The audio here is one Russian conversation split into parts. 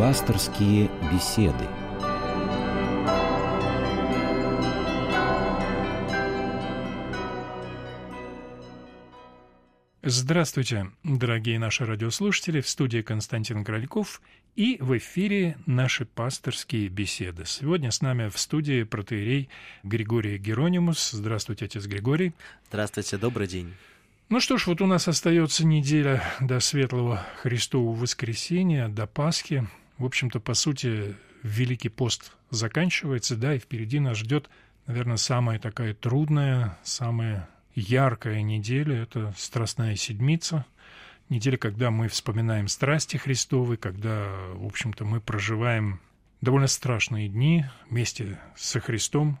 Пасторские беседы. Здравствуйте, дорогие наши радиослушатели! В студии Константин Корольков и в эфире наши пасторские беседы. Сегодня с нами в студии протоиерей Григорий Геронимус. Здравствуйте, отец Григорий. Здравствуйте, добрый день. Ну что ж, вот у нас остается неделя до Светлого Христового Воскресения, до Пасхи. В общем-то, по сути, Великий пост заканчивается, да, и впереди нас ждет, наверное, самая такая трудная, самая яркая неделя. Это Страстная Седмица. Неделя, когда мы вспоминаем страсти Христовы, когда, в общем-то, мы проживаем довольно страшные дни вместе со Христом.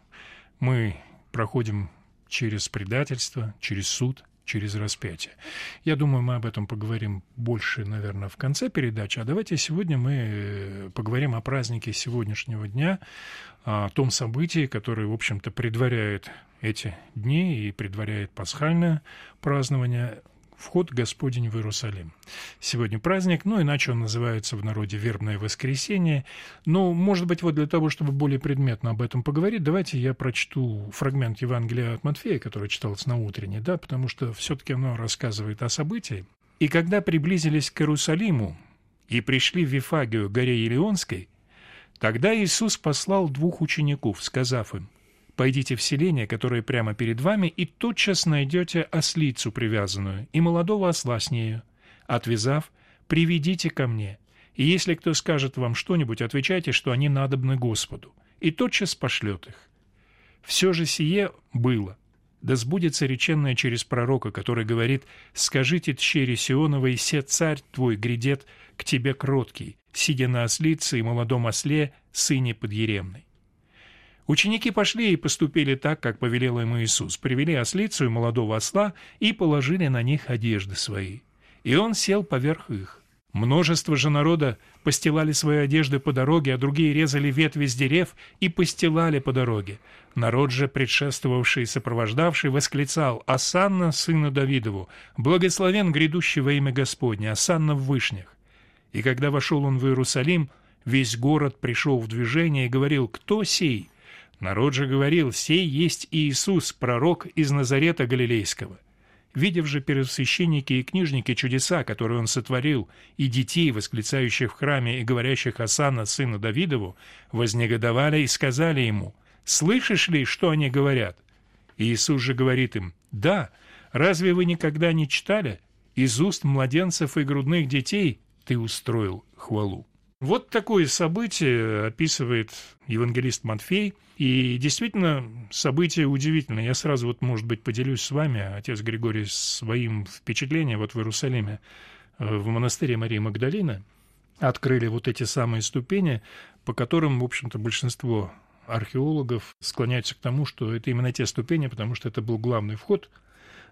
Мы проходим через предательство, через суд, через распятие. Я думаю, мы об этом поговорим больше, наверное, в конце передачи. А давайте сегодня мы поговорим о празднике сегодняшнего дня, о том событии, которое, в общем-то, предваряет эти дни и предваряет пасхальное празднование «Вход Господень в Иерусалим». Сегодня праздник, но иначе он называется в народе «Вербное воскресенье». Но, может быть, вот для того, чтобы более предметно об этом поговорить, давайте я прочту фрагмент Евангелия от Матфея, который читался на утренней, да, потому что все-таки оно рассказывает о событии. «И когда приблизились к Иерусалиму и пришли в Вифагию, горе Елеонской, тогда Иисус послал двух учеников, сказав им: «Пойдите в селение, которое прямо перед вами, и тотчас найдете ослицу привязанную и молодого осла с нею. Отвязав, приведите ко мне. И если кто скажет вам что-нибудь, отвечайте, что они надобны Господу, и тотчас пошлет их». Все же сие было, да сбудется реченное через пророка, который говорит: «Скажите тщери Сионовой, се царь твой грядет к тебе кроткий, сидя на ослице и молодом осле, сыне подъеремной». Ученики пошли и поступили так, как повелел им Иисус. Привели ослицу и молодого осла и положили на них одежды свои. И он сел поверх их. Множество же народа постилали свои одежды по дороге, а другие резали ветви с дерев и постилали по дороге. Народ же, предшествовавший и сопровождавший, восклицал: «Осанна сыну Давидову! Благословен грядущий во имя Господне! Осанна в вышнях!» И когда вошел он в Иерусалим, весь город пришел в движение и говорил: «Кто сей?» Народ же говорил: «Сей есть Иисус, пророк из Назарета Галилейского». Видев же первосвященники и книжники чудеса, которые он сотворил, и детей, восклицающих в храме и говорящих: «Осанна сыну Давидову», вознегодовали и сказали ему: «Слышишь ли, что они говорят?» Иисус же говорит им: «Да, разве вы никогда не читали? Из уст младенцев и грудных детей ты устроил хвалу». Вот такое событие описывает евангелист Матфей. И действительно, событие удивительное. Я сразу, вот, может быть, поделюсь с вами, отец Григорий, своим впечатлением. Вот в Иерусалиме, в монастыре Марии Магдалины, открыли вот эти самые ступени, по которым, в общем-то, большинство археологов склоняются к тому, что это именно те ступени, потому что это был главный вход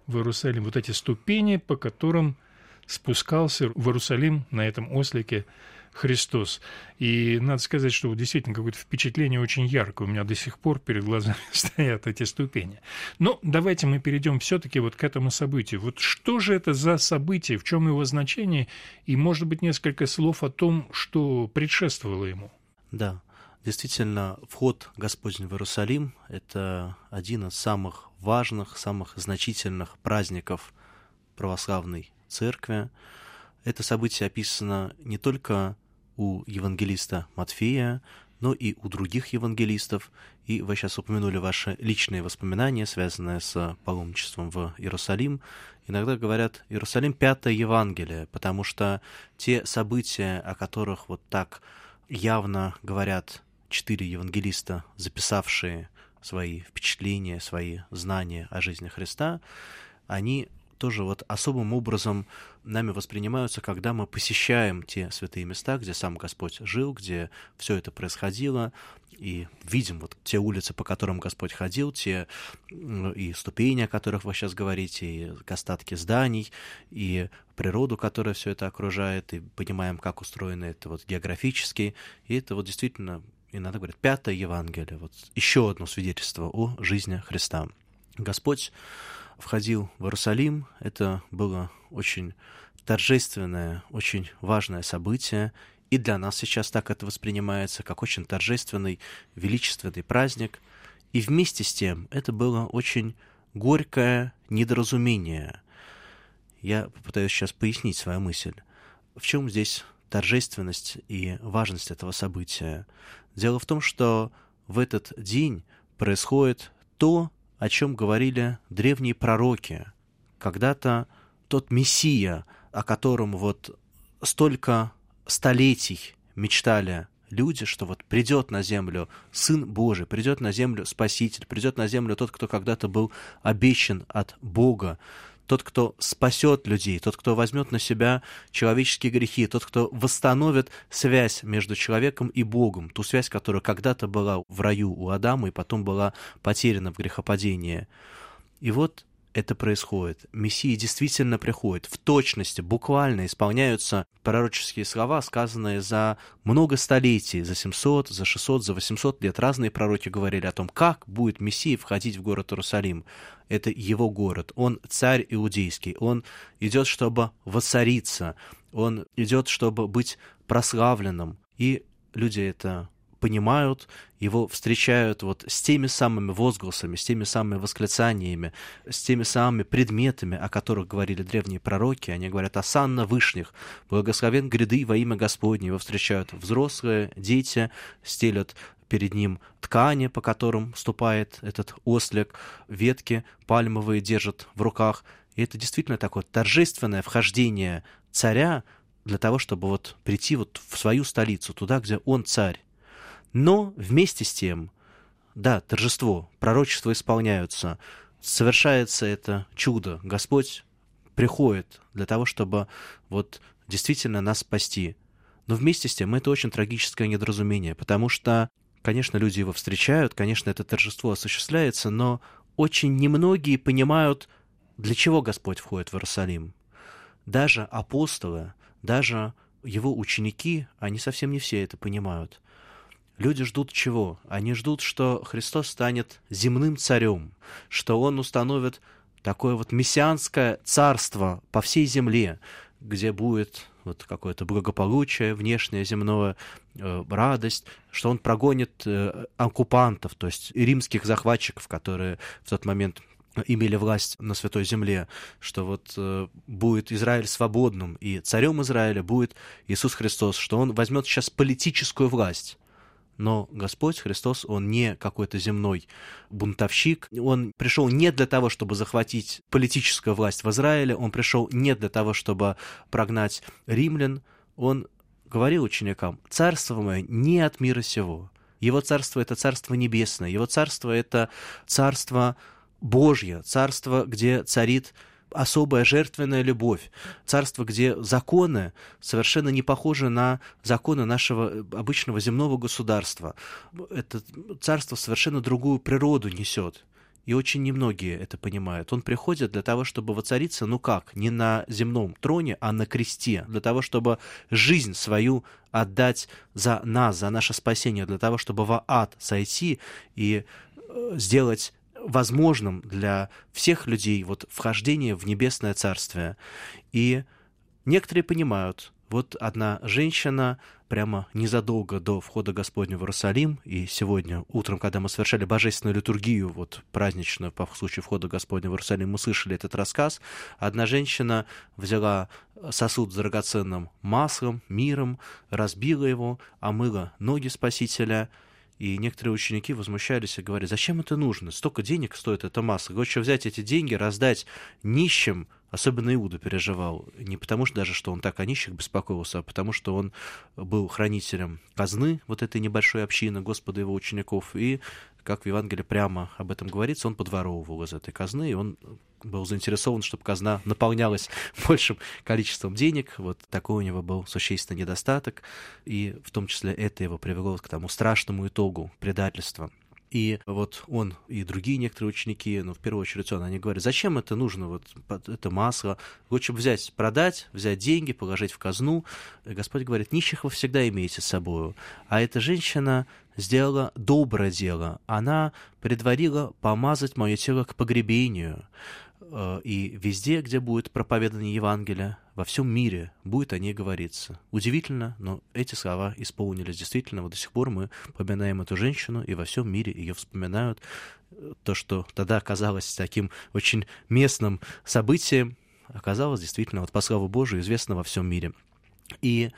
в Иерусалим. Вот эти ступени, по которым спускался в Иерусалим на этом ослике Христос. И надо сказать, что действительно какое-то впечатление очень яркое. У меня до сих пор перед глазами стоят эти ступени. Но давайте мы перейдем все-таки вот к этому событию. Вот что же это за событие, в чем его значение, и, может быть, несколько слов о том, что предшествовало ему. Да, действительно, вход Господень в Иерусалим – это один из самых важных, самых значительных праздников православной церкви. Это событие описано не только у евангелиста Матфея, но и у других евангелистов. И вы сейчас упомянули ваши личные воспоминания, связанные с паломничеством в Иерусалим. Иногда говорят: Иерусалим — пятое Евангелие, потому что те события, о которых вот так явно говорят четыре евангелиста, записавшие свои впечатления, свои знания о жизни Христа, они тоже вот особым образом нами воспринимаются, когда мы посещаем те святые места, где сам Господь жил, где все это происходило, и видим вот те улицы, по которым Господь ходил, те и ступени, о которых вы сейчас говорите, и остатки зданий, и природу, которая все это окружает, и понимаем, как устроено это вот географически, и это вот действительно, иногда говорят, пятое Евангелие, вот еще одно свидетельство о жизни Христа. Господь входил в Иерусалим, это было очень торжественное, очень важное событие, И для нас сейчас так это воспринимается, как очень торжественный, величественный праздник. И вместе с тем это было очень горькое недоразумение. Я попытаюсь сейчас пояснить свою мысль. В чем здесь торжественность и важность этого события? Дело в том, что в этот день происходит то, о чем говорили древние пророки. Когда-то тот Мессия, о котором вот столько столетий мечтали люди, что вот придет на землю Сын Божий, придет на землю Спаситель, придет на землю тот, кто когда-то был обещан от Бога, тот, кто спасет людей, тот, кто возьмет на себя человеческие грехи, тот, кто восстановит связь между человеком и Богом, ту связь, которая когда-то была в раю у Адама и потом была потеряна в грехопадении. И вот это происходит. Мессия действительно приходит. В точности, буквально исполняются пророческие слова, сказанные за много столетий, за 700, за 600, за 800 лет. Разные пророки говорили о том, как будет Мессия входить в город Иерусалим. Это его город. Он царь иудейский. Он идет, чтобы воцариться. Он идет, чтобы быть прославленным. И люди это понимают, его встречают вот с теми самыми возгласами, с теми самыми восклицаниями, с теми самыми предметами, о которых говорили древние пророки. Они говорят: «Осанна вышних, благословен гряды во имя Господне». Его встречают взрослые, дети, стелят перед ним ткани, по которым ступает этот ослик, ветки пальмовые держат в руках. И это действительно такое торжественное вхождение царя для того, чтобы вот прийти вот в свою столицу, туда, где он царь. Но вместе с тем, да, торжество, пророчества исполняются, совершается это чудо. Господь приходит для того, чтобы вот действительно нас спасти. Но вместе с тем это очень трагическое недоразумение, потому что, конечно, люди его встречают, конечно, это торжество осуществляется, но очень немногие понимают, для чего Господь входит в Иерусалим. Даже апостолы, даже его ученики, они совсем не все это понимают. Люди ждут чего? Они ждут, что Христос станет земным царем, что Он установит такое вот мессианское царство по всей земле, где будет вот какое-то благополучие внешнее, земное, радость, что Он прогонит оккупантов, то есть римских захватчиков, которые в тот момент имели власть на Святой Земле, что вот будет Израиль свободным, и царем Израиля будет Иисус Христос, что Он возьмет сейчас политическую власть. Но Господь Христос, Он не какой-то земной бунтовщик. Он пришел не для того, чтобы захватить политическую власть в Израиле. Он пришел не для того, чтобы прогнать римлян. Он говорил ученикам: «Царство мое не от мира сего». Его царство — это царство небесное. Его царство — это царство Божье. Царство, где царит особая жертвенная любовь, царство, где законы совершенно не похожи на законы нашего обычного земного государства. Это царство совершенно другую природу несет, и очень немногие это понимают. Он приходит для того, чтобы воцариться, ну как, не на земном троне, а на кресте, для того, чтобы жизнь свою отдать за нас, за наше спасение, для того, чтобы во ад сойти и сделать возможным для всех людей вот вхождение в небесное царствие. И некоторые понимают. Вот одна женщина прямо незадолго до входа Господня в Иерусалим, и сегодня утром, когда мы совершали божественную литургию, вот праздничную по случаю входа Господня в Иерусалим, мы слышали этот рассказ. Одна женщина взяла сосуд с драгоценным маслом, миром, разбила его, омыла ноги Спасителя. И некоторые ученики возмущались и говорили: зачем это нужно? Столько денег стоит это масло. Лучше взять эти деньги, раздать нищим. Особенно Иуда переживал. Не потому что даже, что он так о нищих беспокоился, а потому что он был хранителем казны вот этой небольшой общины Господа и его учеников. И, как в Евангелии прямо об этом говорится, он подворовывал из этой казны, и он был заинтересован, чтобы казна наполнялась большим количеством денег. Вот такой у него был существенный недостаток, и в том числе это его привело к тому страшному итогу предательства. И вот он и другие некоторые ученики, ну, в первую очередь он, они говорят: зачем это нужно, вот это масло? Лучше взять, продать, взять деньги, положить в казну. И Господь говорит: нищих вы всегда имеете с собою. А эта женщина сделала доброе дело. Она предварила помазать мое тело к погребению. и везде, где будет проповедание Евангелия, во всем мире будет о ней говориться. Удивительно, но эти слова исполнились. Действительно, вот до сих пор мы поминаем эту женщину, и во всем мире ее вспоминают. То, что тогда оказалось таким очень местным событием, оказалось действительно, вот по славу Божию, известно во всем мире. И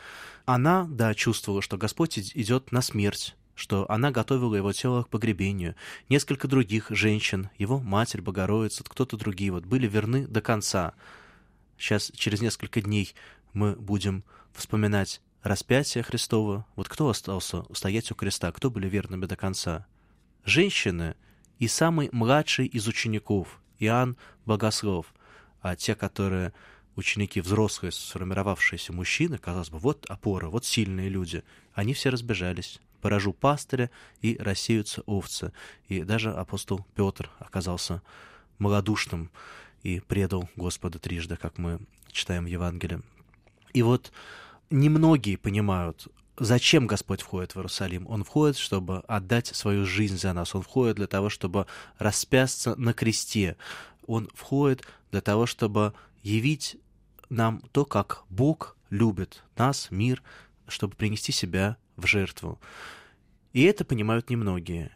она, да, чувствовала, что Господь идет на смерть, что она готовила его тело к погребению. Несколько других женщин, его Матерь, Богородица, кто-то другие, вот, были верны до конца. Сейчас, через несколько дней, мы будем вспоминать распятие Христова. Вот кто остался стоять у креста, кто были верными до конца? Женщины и самый младший из учеников, Иоанн Богослов, а те, которые... ученики взрослые, сформировавшиеся мужчины, казалось бы, вот опора, вот сильные люди, они все разбежались. Поражу пастыря, и рассеются овцы. И даже апостол Петр оказался малодушным и предал Господа трижды, как мы читаем в Евангелии. И вот немногие понимают, зачем Господь входит в Иерусалим. Он входит, чтобы отдать свою жизнь за нас. Он входит для того, чтобы распясться на кресте. Он входит для того, чтобы явить нам то, как Бог любит нас, мир, чтобы принести себя в жертву. И это понимают немногие.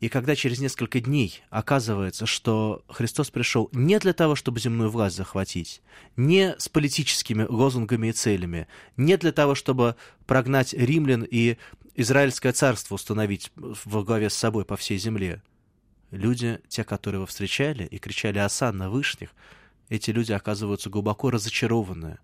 И когда через несколько дней оказывается, что Христос пришел не для того, чтобы земную власть захватить, не с политическими лозунгами и целями, не для того, чтобы прогнать римлян и Израильское царство установить во главе с собой по всей земле, люди, те, которые его встречали и кричали «Осанна вышних», эти люди оказываются глубоко разочарованы,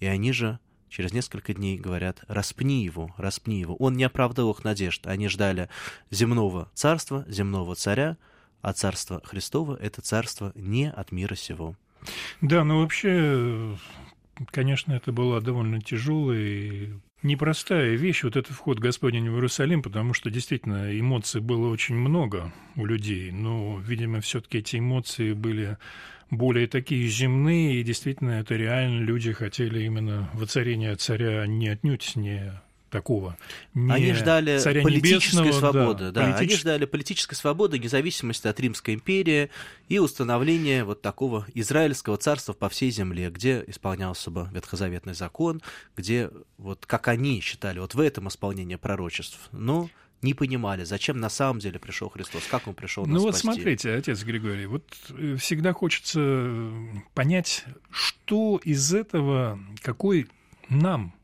и они же через несколько дней говорят «распни его, распни его». Он не оправдал их надежд, они ждали земного царства, земного царя, а царство Христово — это царство не от мира сего. Да, но вообще, конечно, это была довольно тяжелая и непростая вещь, вот этот вход Господень в Иерусалим, потому что действительно эмоций было очень много у людей, но, видимо, все-таки эти эмоции были... более такие земные, и действительно, это реально люди хотели именно воцарения царя не отнюдь не такого. Не они ждали царя политической свободы, да, они ждали политической свободы, независимости от Римской империи и установления вот такого израильского царства по всей земле, где исполнялся бы ветхозаветный закон, где, вот как они считали, вот в этом исполнении пророчеств, но... не понимали, зачем на самом деле пришел Христос, как он пришел нас спасти. Ну вот смотрите, отец Григорий, вот всегда хочется понять, что из этого, какой нам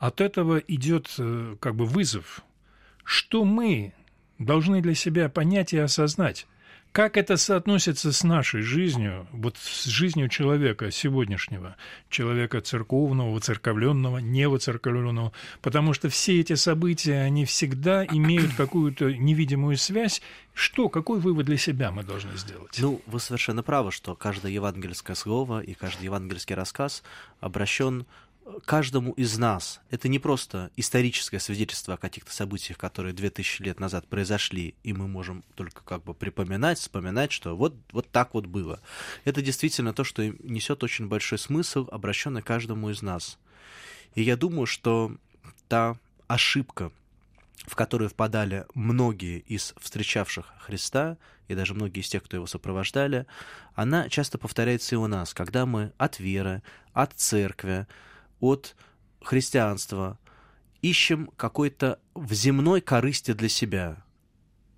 от этого идет как бы вызов, что мы должны для себя понять и осознать, как это соотносится с нашей жизнью, вот с жизнью человека сегодняшнего, человека церковного, воцерковленного, невоцерковленного, потому что все эти события, они всегда имеют какую-то невидимую связь. Что, какой вывод для себя мы должны сделать? Ну, вы совершенно правы, что каждое евангельское слово и каждый евангельский рассказ обращен каждому из нас. Это не просто историческое свидетельство о каких-то событиях, которые 2000 лет назад произошли, и мы можем только как бы припоминать, вспоминать, что вот так вот было. Это действительно то, что несет очень большой смысл, обращенный каждому из нас. И я думаю, что та ошибка, в которую впадали многие из встречавших Христа, и даже многие из тех, кто его сопровождали, она часто повторяется и у нас, когда мы от веры, от церкви, от христианства ищем какой-то в земной корысти для себя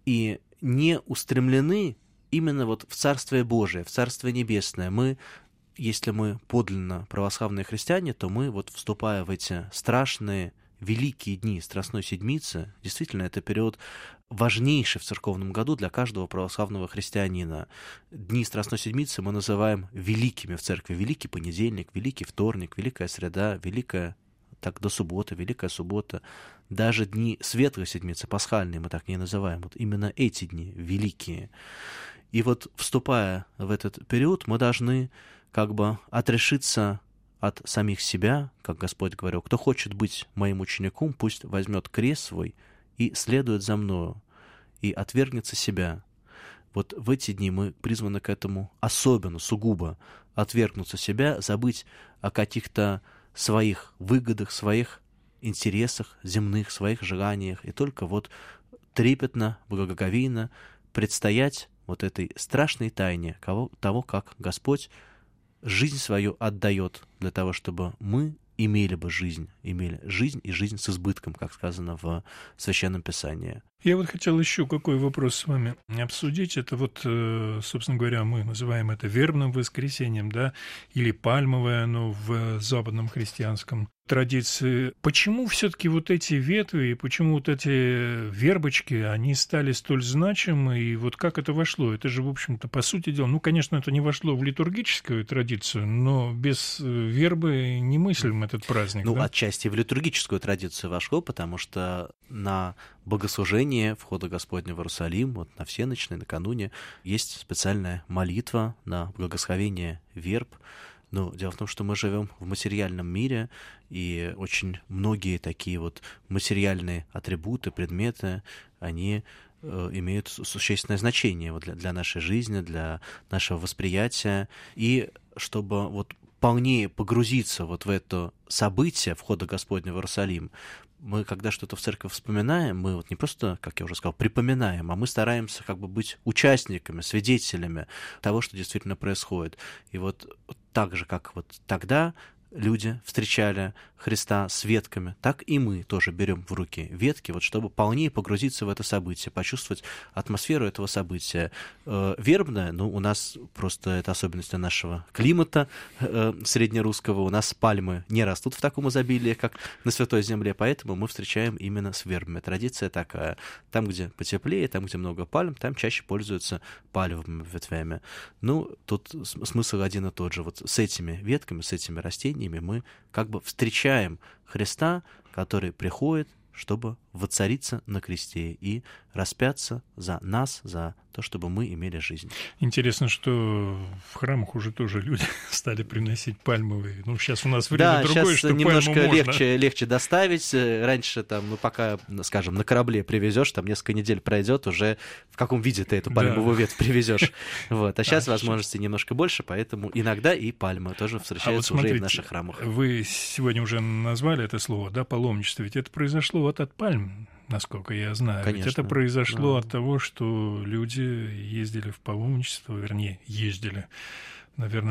и не устремлены именно вот в Царствие Божие, в Царствие Небесное. Мы, если мы подлинно православные христиане, то мы, вот вступая в эти страшные, великие дни Страстной Седмицы, действительно, это период важнейший в церковном году для каждого православного христианина. Дни Страстной Седмицы мы называем великими в церкви. Великий понедельник, великий вторник, великая среда, великая, так до субботы, великая суббота. Даже дни Светлой Седмицы, пасхальные, мы так не называем. Вот именно эти дни великие. И вот, вступая в этот период, мы должны как бы отрешиться от самих себя, как Господь говорил, кто хочет быть моим учеником, пусть возьмет крест свой и следует за мною, и отвергнется себя. Вот в эти дни мы призваны к этому особенно, сугубо, отвергнуться себя, забыть о каких-то своих выгодах, своих интересах земных, своих желаниях, и только вот трепетно, благоговейно предстоять вот этой страшной тайне того, как Господь жизнь свою отдает для того, чтобы мы имели жизнь и жизнь с избытком, как сказано в Священном Писании. Я вот хотел еще какой вопрос с вами обсудить. Это вот, собственно говоря, мы называем это вербным воскресеньем, да, или пальмовое, но в западном христианском традиции. Почему все-таки вот эти ветви, почему вот эти вербочки, они стали столь значимы, и вот как это вошло? Это же, в общем-то, по сути дела, ну, конечно, это не вошло в литургическую традицию, но без вербы немыслим этот праздник. Ну, да? Отчасти в литургическую традицию вошло, потому что на богослужение входа Господня в Иерусалим, вот на всеночной, накануне, есть специальная молитва на благословение верб. Но дело в том, что мы живем в материальном мире, и очень многие такие вот материальные атрибуты, предметы, они имеют существенное значение вот для нашей жизни, для нашего восприятия. И чтобы вот полнее погрузиться вот в это событие входа Господня в Иерусалим, мы, когда что-то в церкви вспоминаем, мы вот не просто, как я уже сказал, припоминаем, а мы стараемся как бы быть участниками, свидетелями того, что действительно происходит. И вот так же, как вот тогда люди встречали Христа с ветками, так и мы тоже берем в руки ветки, вот чтобы полнее погрузиться в это событие, почувствовать атмосферу этого события. Вербное, ну, у нас просто это особенность нашего климата среднерусского, у нас пальмы не растут в таком изобилии, как на Святой Земле, поэтому мы встречаем именно с вербами. Традиция такая. Там, где потеплее, там, где много пальм, там чаще пользуются пальмовыми ветвями. Ну, тут смысл один и тот же. Вот с этими ветками, с этими растениями мы как бы встречаем Христа, который приходит, чтобы воцариться на кресте и распяться за нас, за то, чтобы мы имели жизнь. Интересно, что в храмах уже тоже люди стали приносить пальмовые. Ну, сейчас у нас время другое, что пальму можно. Да, сейчас немножко легче доставить. Раньше, там, ну, пока, скажем, на корабле привезешь, там несколько недель пройдет, уже в каком виде ты эту пальмовую ветвь привезешь. Вот. А сейчас возможностей немножко больше, поэтому иногда и пальмы тоже встречаются уже и в наших храмах. Вы сегодня уже назвали это слово, да, паломничество, ведь это произошло вот от пальм, насколько я знаю. Конечно, ведь это произошло от того, что люди ездили в паломничество, вернее,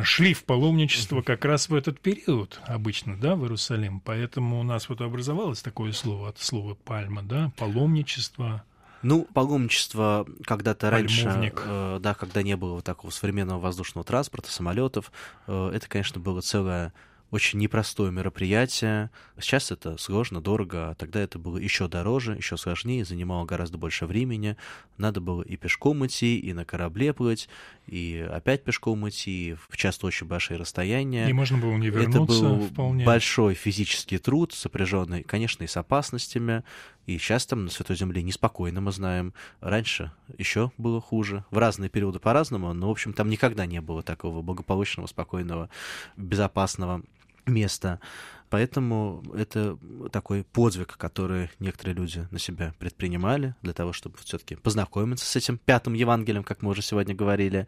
шли в паломничество как раз в этот период обычно, да, в Иерусалим. Поэтому у нас вот образовалось такое слово от слова пальма, да, паломничество. Ну, паломничество когда-то раньше, когда не было вот такого современного воздушного транспорта, самолетов, это, конечно, было целое очень непростое мероприятие. Сейчас это сложно, дорого, а тогда это было еще дороже, еще сложнее, занимало гораздо больше времени. Надо было и пешком идти, и на корабле плыть, и опять пешком идти, в часто очень большие расстояния. И можно было не вернуться. Это был большой физический труд, сопряженный, конечно, и с опасностями. И сейчас там на Святой Земле неспокойно, мы знаем. Раньше еще было хуже. В разные периоды по-разному, но, в общем, там никогда не было такого благополучного, спокойного, безопасного места. Поэтому это такой подвиг, который некоторые люди на себя предпринимали для того, чтобы все-таки познакомиться с этим пятым Евангелием, как мы уже сегодня говорили.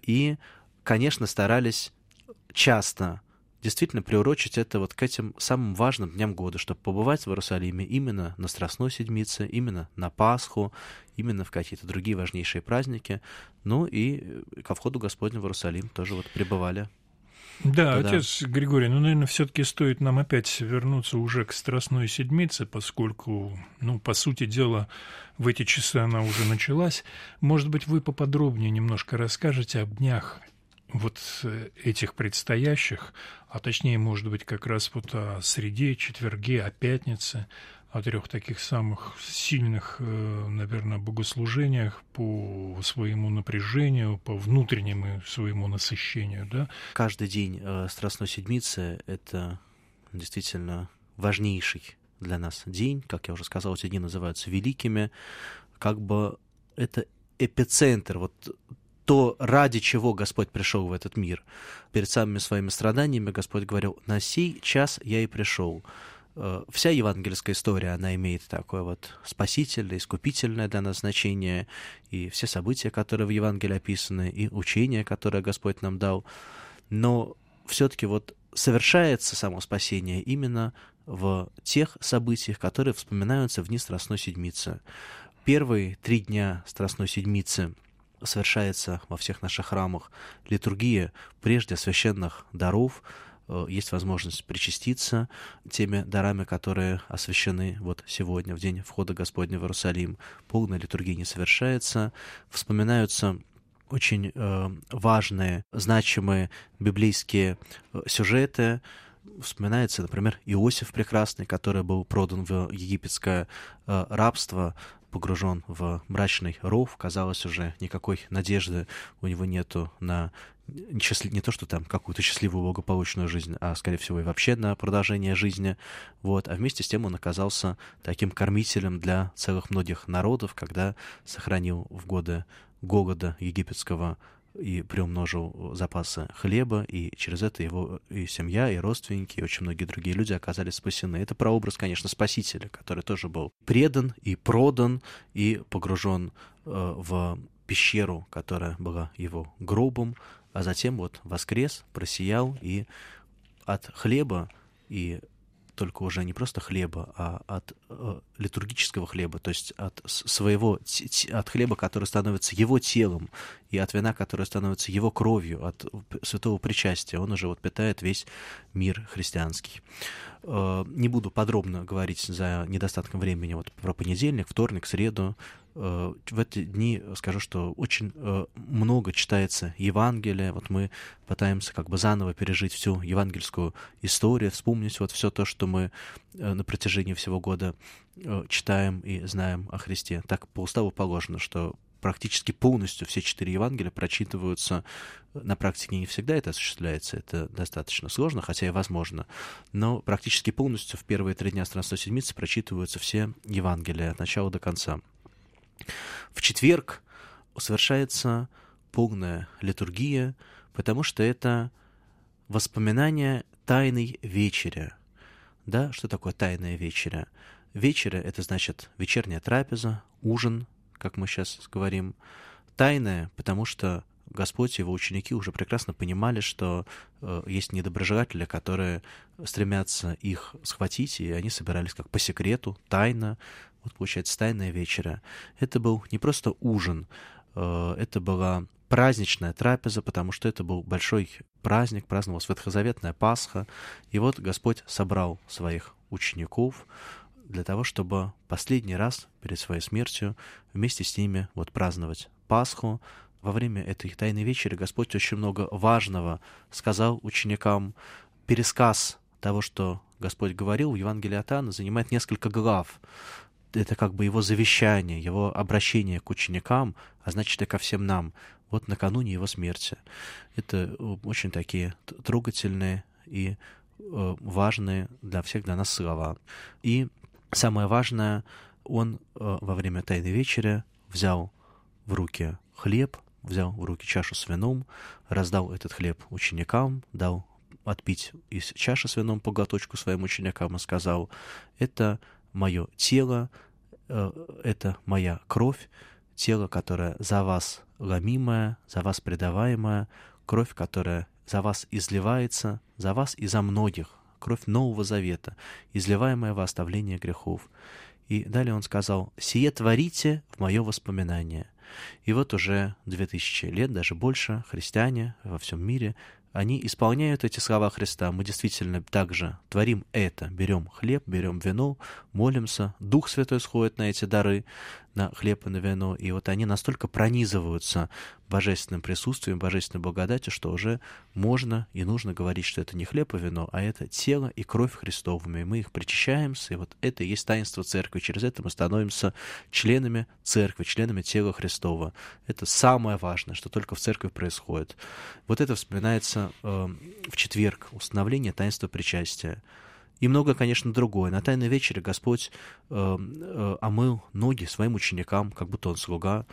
И, конечно, старались часто действительно приурочить это вот к этим самым важным дням года, чтобы побывать в Иерусалиме именно на Страстной Седмице, именно на Пасху, именно в какие-то другие важнейшие праздники. Ну и ко входу Господню в Иерусалим тоже вот пребывали. Да, отец Григорий, ну, наверное, все-таки стоит нам опять вернуться уже к Страстной Седмице, поскольку, ну, по сути дела, в эти часы она уже началась. Может быть, вы поподробнее немножко расскажете об днях вот этих предстоящих, а точнее, может быть, как раз вот о среде, четверге, о пятнице, о трех таких самых сильных, наверное, богослужениях по своему напряжению, по внутреннему своему насыщению, да? Каждый день Страстной Седмицы — это действительно важнейший для нас день. Как я уже сказал, эти дни называются великими. Как бы это эпицентр, вот то, ради чего Господь пришел в этот мир. Перед самыми своими страданиями Господь говорил: «На сей час я и пришел». Вся евангельская история, она имеет такое вот спасительное, искупительное для нас значение, и все события, которые в Евангелии описаны, и учение, которое Господь нам дал. Но все-таки вот совершается само спасение именно в тех событиях, которые вспоминаются в дни Страстной Седмицы. Первые 3 дня Страстной Седмицы совершается во всех наших храмах литургия прежде священных даров, есть возможность причаститься теми дарами, которые освящены вот сегодня, в день входа Господня в Иерусалим. Полная литургия не совершается. Вспоминаются очень важные, значимые библейские сюжеты. Вспоминается, например, Иосиф Прекрасный, который был продан в египетское рабство, погружен в мрачный ров. Казалось, уже никакой надежды у него нету на не то, что там какую-то счастливую, благополучную жизнь, а, скорее всего, и вообще на продолжение жизни. Вот. А вместе с тем он оказался таким кормителем для целых многих народов, когда сохранил в годы голода египетского и приумножил запасы хлеба, и через это его и семья, и родственники, и очень многие другие люди оказались спасены. Это прообраз, конечно, Спасителя, который тоже был предан и продан, и погружен в пещеру, которая была его гробом, а затем вот воскрес, просиял, и от хлеба, и только уже не просто хлеба, а от литургического хлеба, то есть от своего, от хлеба, который становится его телом, и от вина, которое становится его кровью, от святого причастия, он уже вот питает весь мир христианский. Не буду подробно говорить за недостатком времени вот про понедельник, вторник, среду. В эти дни скажу, что очень много читается Евангелие. Вот мы пытаемся как бы заново пережить всю евангельскую историю, вспомнить вот все то, что мы на протяжении всего года читаем и знаем о Христе. Так по уставу положено, что практически полностью все 4 Евангелия прочитываются. На практике не всегда это осуществляется, это достаточно сложно, хотя и возможно. Но практически полностью в первые 3 дня Страстной Седмицы прочитываются все Евангелия от начала до конца. В четверг совершается полная литургия, потому что это воспоминание Тайной Вечери. Да, что такое Тайная Вечеря? Вечеря — это значит вечерняя трапеза, ужин, как мы сейчас говорим. Тайная, потому что Господь и его ученики уже прекрасно понимали, что есть недоброжелатели, которые стремятся их схватить, и они собирались как по секрету, тайно. Вот получается Тайная Вечеря. Это был не просто ужин, это была праздничная трапеза, потому что это был большой праздник, праздновалась ветхозаветная Пасха. И вот Господь собрал своих учеников для того, чтобы последний раз перед своей смертью вместе с ними вот праздновать Пасху. Во время этой Тайной Вечери Господь очень много важного сказал ученикам. Пересказ того, что Господь говорил в Евангелии от Иоанна, занимает несколько глав. Это как бы его завещание, его обращение к ученикам, а значит и ко всем нам, вот накануне его смерти. Это очень такие трогательные и важные для всех, для нас слова. И самое важное, он во время Тайной Вечери взял в руки хлеб, взял в руки чашу с вином, раздал этот хлеб ученикам, дал отпить из чаши с вином по глоточку своим ученикам и сказал: «Это мое тело, это моя кровь, тело, которое за вас ломимое, за вас предаваемое, кровь, которая за вас изливается, за вас и за многих, кровь Нового Завета, изливаемая во оставление грехов». И далее он сказал: «Сие творите в мое воспоминание». И вот уже 2000 лет, даже больше, христиане во всем мире, они исполняют эти слова Христа. Мы действительно также творим это. Берем хлеб, берем вино, молимся. Дух Святой сходит на эти дары, на хлеб и на вино. И вот они настолько пронизываются божественным присутствием, божественной благодатью, что уже можно и нужно говорить, что это не хлеб и вино, а это тело и кровь Христовыми. И мы их причащаемся, и вот это и есть таинство Церкви. Через это мы становимся членами Церкви, членами тела Христова. Это самое важное, что только в Церкви происходит. Вот это вспоминается в четверг, установление таинства причастия. И много, конечно, другое. На Тайной Вечере Господь омыл ноги своим ученикам, как будто он слуга,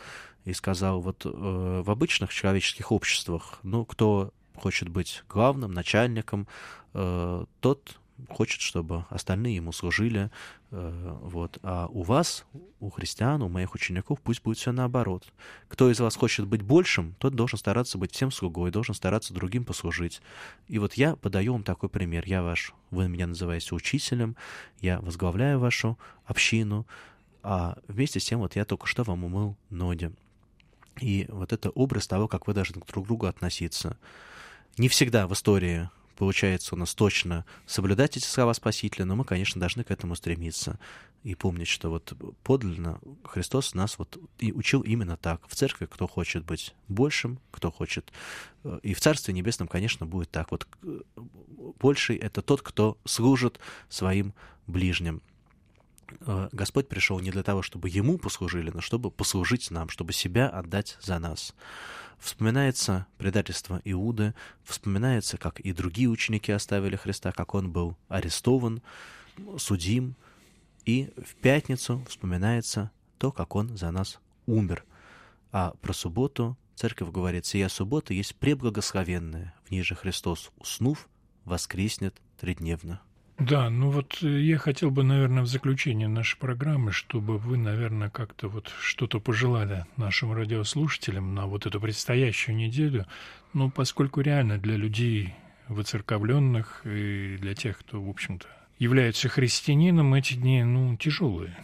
и сказал: вот в обычных человеческих обществах, ну, кто хочет быть главным, начальником, тот хочет, чтобы остальные ему служили. Вот. А у вас, у христиан, у моих учеников, пусть будет все наоборот. Кто из вас хочет быть большим, тот должен стараться быть всем слугой, должен стараться другим послужить. И вот я подаю вам такой пример. Я ваш, вы меня называете учителем, я возглавляю вашу общину, а вместе с тем вот я только что вам умыл ноги. И вот это образ того, как вы должны друг к другу относиться. Не всегда в истории получается у нас точно соблюдать эти слова Спасителя, но мы, конечно, должны к этому стремиться и помнить, что вот подлинно Христос нас вот и учил именно так. В церкви кто хочет быть большим, кто хочет... И в Царстве Небесном, конечно, будет так. Вот больший — это тот, кто служит своим ближним. Господь пришел не для того, чтобы Ему послужили, но чтобы послужить нам, чтобы себя отдать за нас. Вспоминается предательство Иуды, вспоминается, как и другие ученики оставили Христа, как Он был арестован, судим. И в пятницу вспоминается то, как Он за нас умер. А про субботу Церковь говорит: «Сия суббота есть преблагословенная, в ней же Христос, уснув, воскреснет тридневно». Да, ну вот я хотел бы, наверное, в заключение нашей программы, чтобы вы, наверное, как-то вот что-то пожелали нашим радиослушателям на вот эту предстоящую неделю, ну, поскольку реально для людей воцерковленных и для тех, кто, в общем-то, является христианином, эти дни, ну, тяжелые,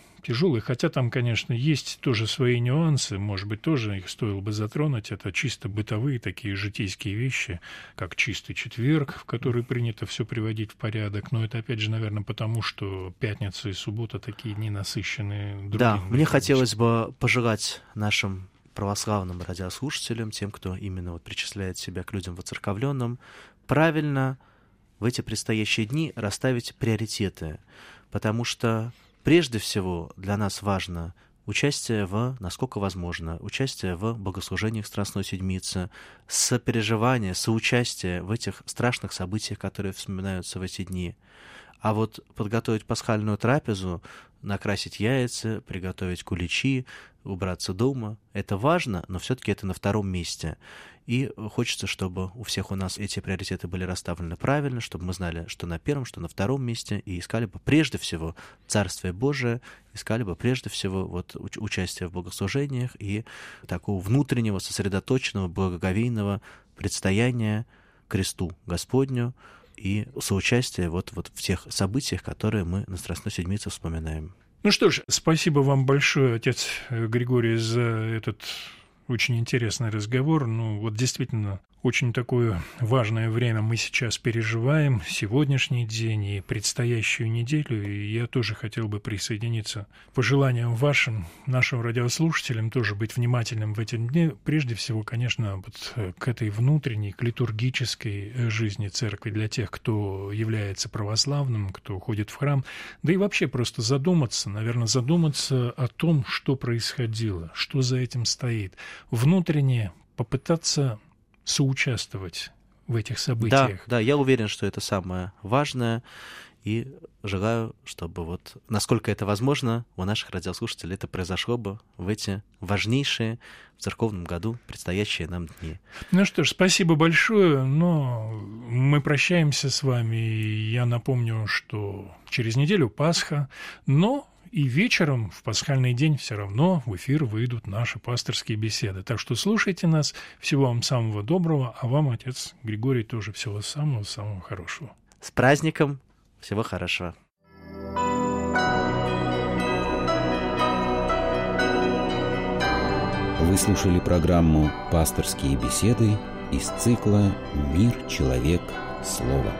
хотя там, конечно, есть тоже свои нюансы, может быть, тоже их стоило бы затронуть, это чисто бытовые такие житейские вещи, как чистый четверг, в который принято все приводить в порядок, но это, опять же, наверное, потому, что пятница и суббота такие дни насыщенные другим. Да, мне хотелось бы пожелать нашим православным радиослушателям, тем, кто именно вот причисляет себя к людям воцерковленным, правильно в эти предстоящие дни расставить приоритеты, потому что прежде всего для нас важно участие насколько возможно, участие в богослужениях Страстной Седмицы, сопереживание, соучастие в этих страшных событиях, которые вспоминаются в эти дни. А вот подготовить пасхальную трапезу, накрасить яйца, приготовить куличи, убраться дома — это важно, но все-таки это на втором месте. И хочется, чтобы у всех у нас эти приоритеты были расставлены правильно, чтобы мы знали, что на первом, что на втором месте, и искали бы прежде всего Царствие Божие, искали бы прежде всего вот участие в богослужениях и такого внутреннего, сосредоточенного, благоговейного предстояния кресту Господню, и соучастие вот в тех событиях, которые мы на Страстной Седмице вспоминаем. Ну что ж, спасибо вам большое, отец Григорий, за этот очень интересный разговор. Ну вот действительно, очень такое важное время мы сейчас переживаем, сегодняшний день и предстоящую неделю. И я тоже хотел бы присоединиться к пожеланиям вашим, нашим радиослушателям, тоже быть внимательным в эти дни. Прежде всего, конечно, вот к этой внутренней, к литургической жизни церкви для тех, кто является православным, кто ходит в храм. Да и вообще просто задуматься о том, что происходило, что за этим стоит. Внутренне попытаться соучаствовать в этих событиях. Да, я уверен, что это самое важное, и желаю, чтобы вот, насколько это возможно, у наших радиослушателей это произошло бы в эти важнейшие в церковном году предстоящие нам дни. Ну что ж, спасибо большое, но мы прощаемся с вами, и я напомню, что через неделю Пасха, но и вечером в пасхальный день все равно в эфир выйдут наши пасторские беседы. Так что слушайте нас. Всего вам самого доброго. А вам, отец Григорий, тоже всего самого-самого хорошего. С праздником. Всего хорошего. Вы слушали программу «Пасторские беседы» из цикла «Мир, человек, слово».